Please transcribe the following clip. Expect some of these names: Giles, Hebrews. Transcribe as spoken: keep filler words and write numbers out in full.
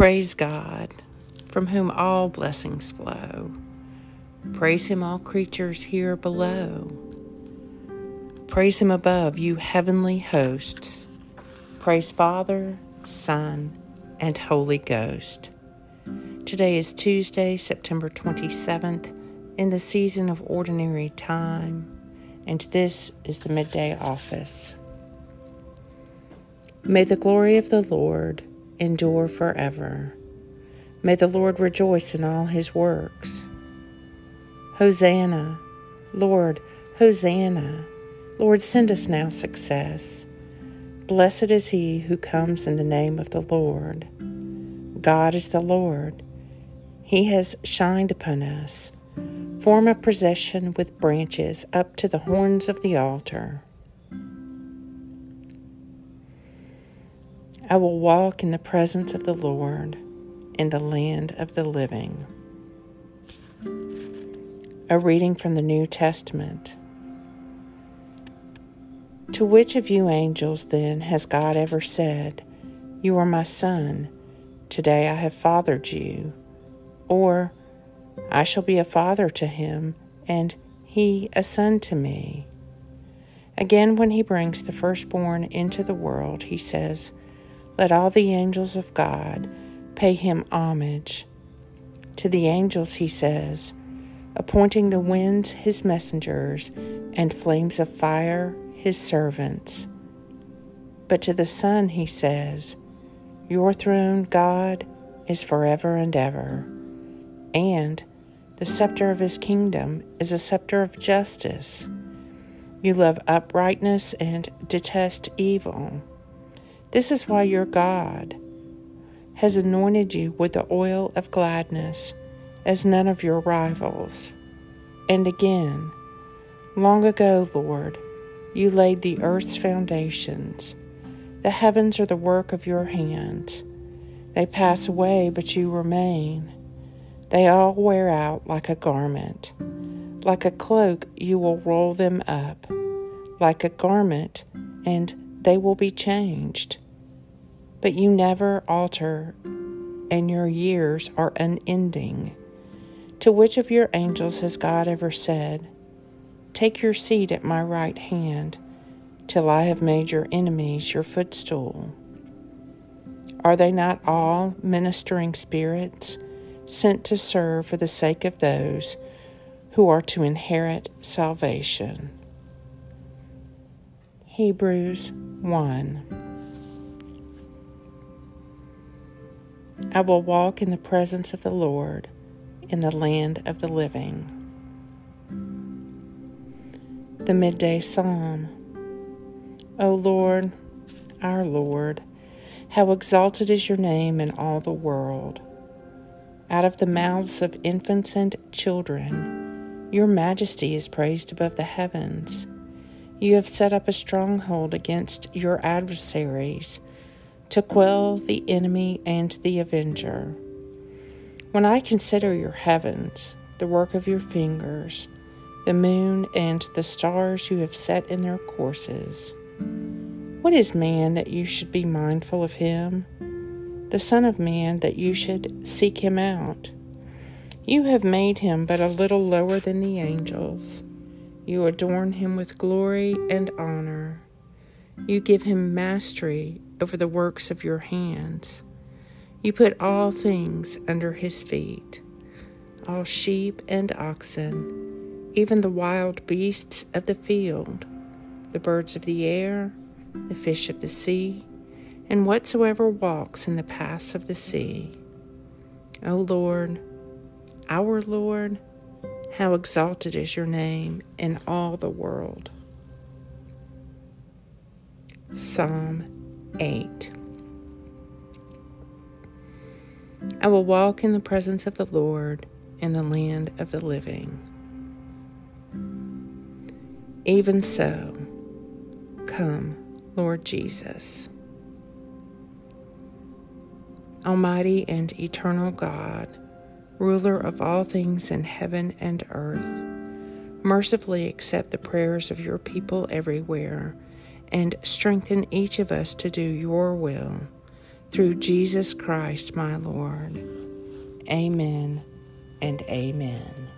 Praise God, from whom all blessings flow. Praise him, all creatures here below. Praise him above, you heavenly hosts. Praise Father, Son, and Holy Ghost. Today is Tuesday, September twenty-seventh, in the season of ordinary time, and this is the midday office. May the glory of the Lord endure forever. May the Lord rejoice in all his works. Hosanna, Lord, Hosanna. Lord, send us now success. Blessed is he who comes in the name of the Lord. God is the Lord. He has shined upon us. Form a procession with branches up to the horns of the altar. I will walk in the presence of the Lord in the land of the living. A reading from the New Testament. To which of you angels, then, has God ever said, "You are my son, today I have fathered you," or, "I shall be a father to him, and he a son to me"? Again, when he brings the firstborn into the world, he says, "Let all the angels of God pay him homage." To the angels he says, appointing the winds his messengers and flames of fire his servants. But to the Son he says, "Your throne, God, is forever and ever, and the scepter of his kingdom is a scepter of justice. You love uprightness and detest evil. This is why your God has anointed you with the oil of gladness as none of your rivals." And again, "Long ago, Lord, you laid the earth's foundations. The heavens are the work of your hands. They pass away, but you remain. They all wear out like a garment. Like a cloak, you will roll them up. Like a garment, and they will be changed. But you never alter, and your years are unending." To which of your angels has God ever said, "Take your seat at my right hand, till I have made your enemies your footstool"? Are they not all ministering spirits, sent to serve for the sake of those who are to inherit salvation? Hebrews one. I will walk in the presence of the Lord in the land of the living. The Midday Psalm. O Lord, our Lord, how exalted is your name in all the world. Out of the mouths of infants and children, your majesty is praised above the heavens. You have set up a stronghold against your adversaries, to quell the enemy and the avenger. When I consider your heavens, the work of your fingers, the moon and the stars you have set in their courses, what is man that you should be mindful of him, the son of man that you should seek him out? You have made him but a little lower than the angels. You adorn him with glory and honor. You give him mastery over the works of your hands. You put all things under his feet, all sheep and oxen, even the wild beasts of the field, the birds of the air, the fish of the sea, and whatsoever walks in the paths of the sea. O Lord, our Lord, how exalted is your name in all the world. Psalm eight. I will walk in the presence of the Lord in the land of the living. Even so, come, Lord Jesus. Almighty and eternal God, ruler of all things in heaven and earth, mercifully accept the prayers of your people everywhere, and strengthen each of us to do your will, through Jesus Christ, my Lord. Amen and amen.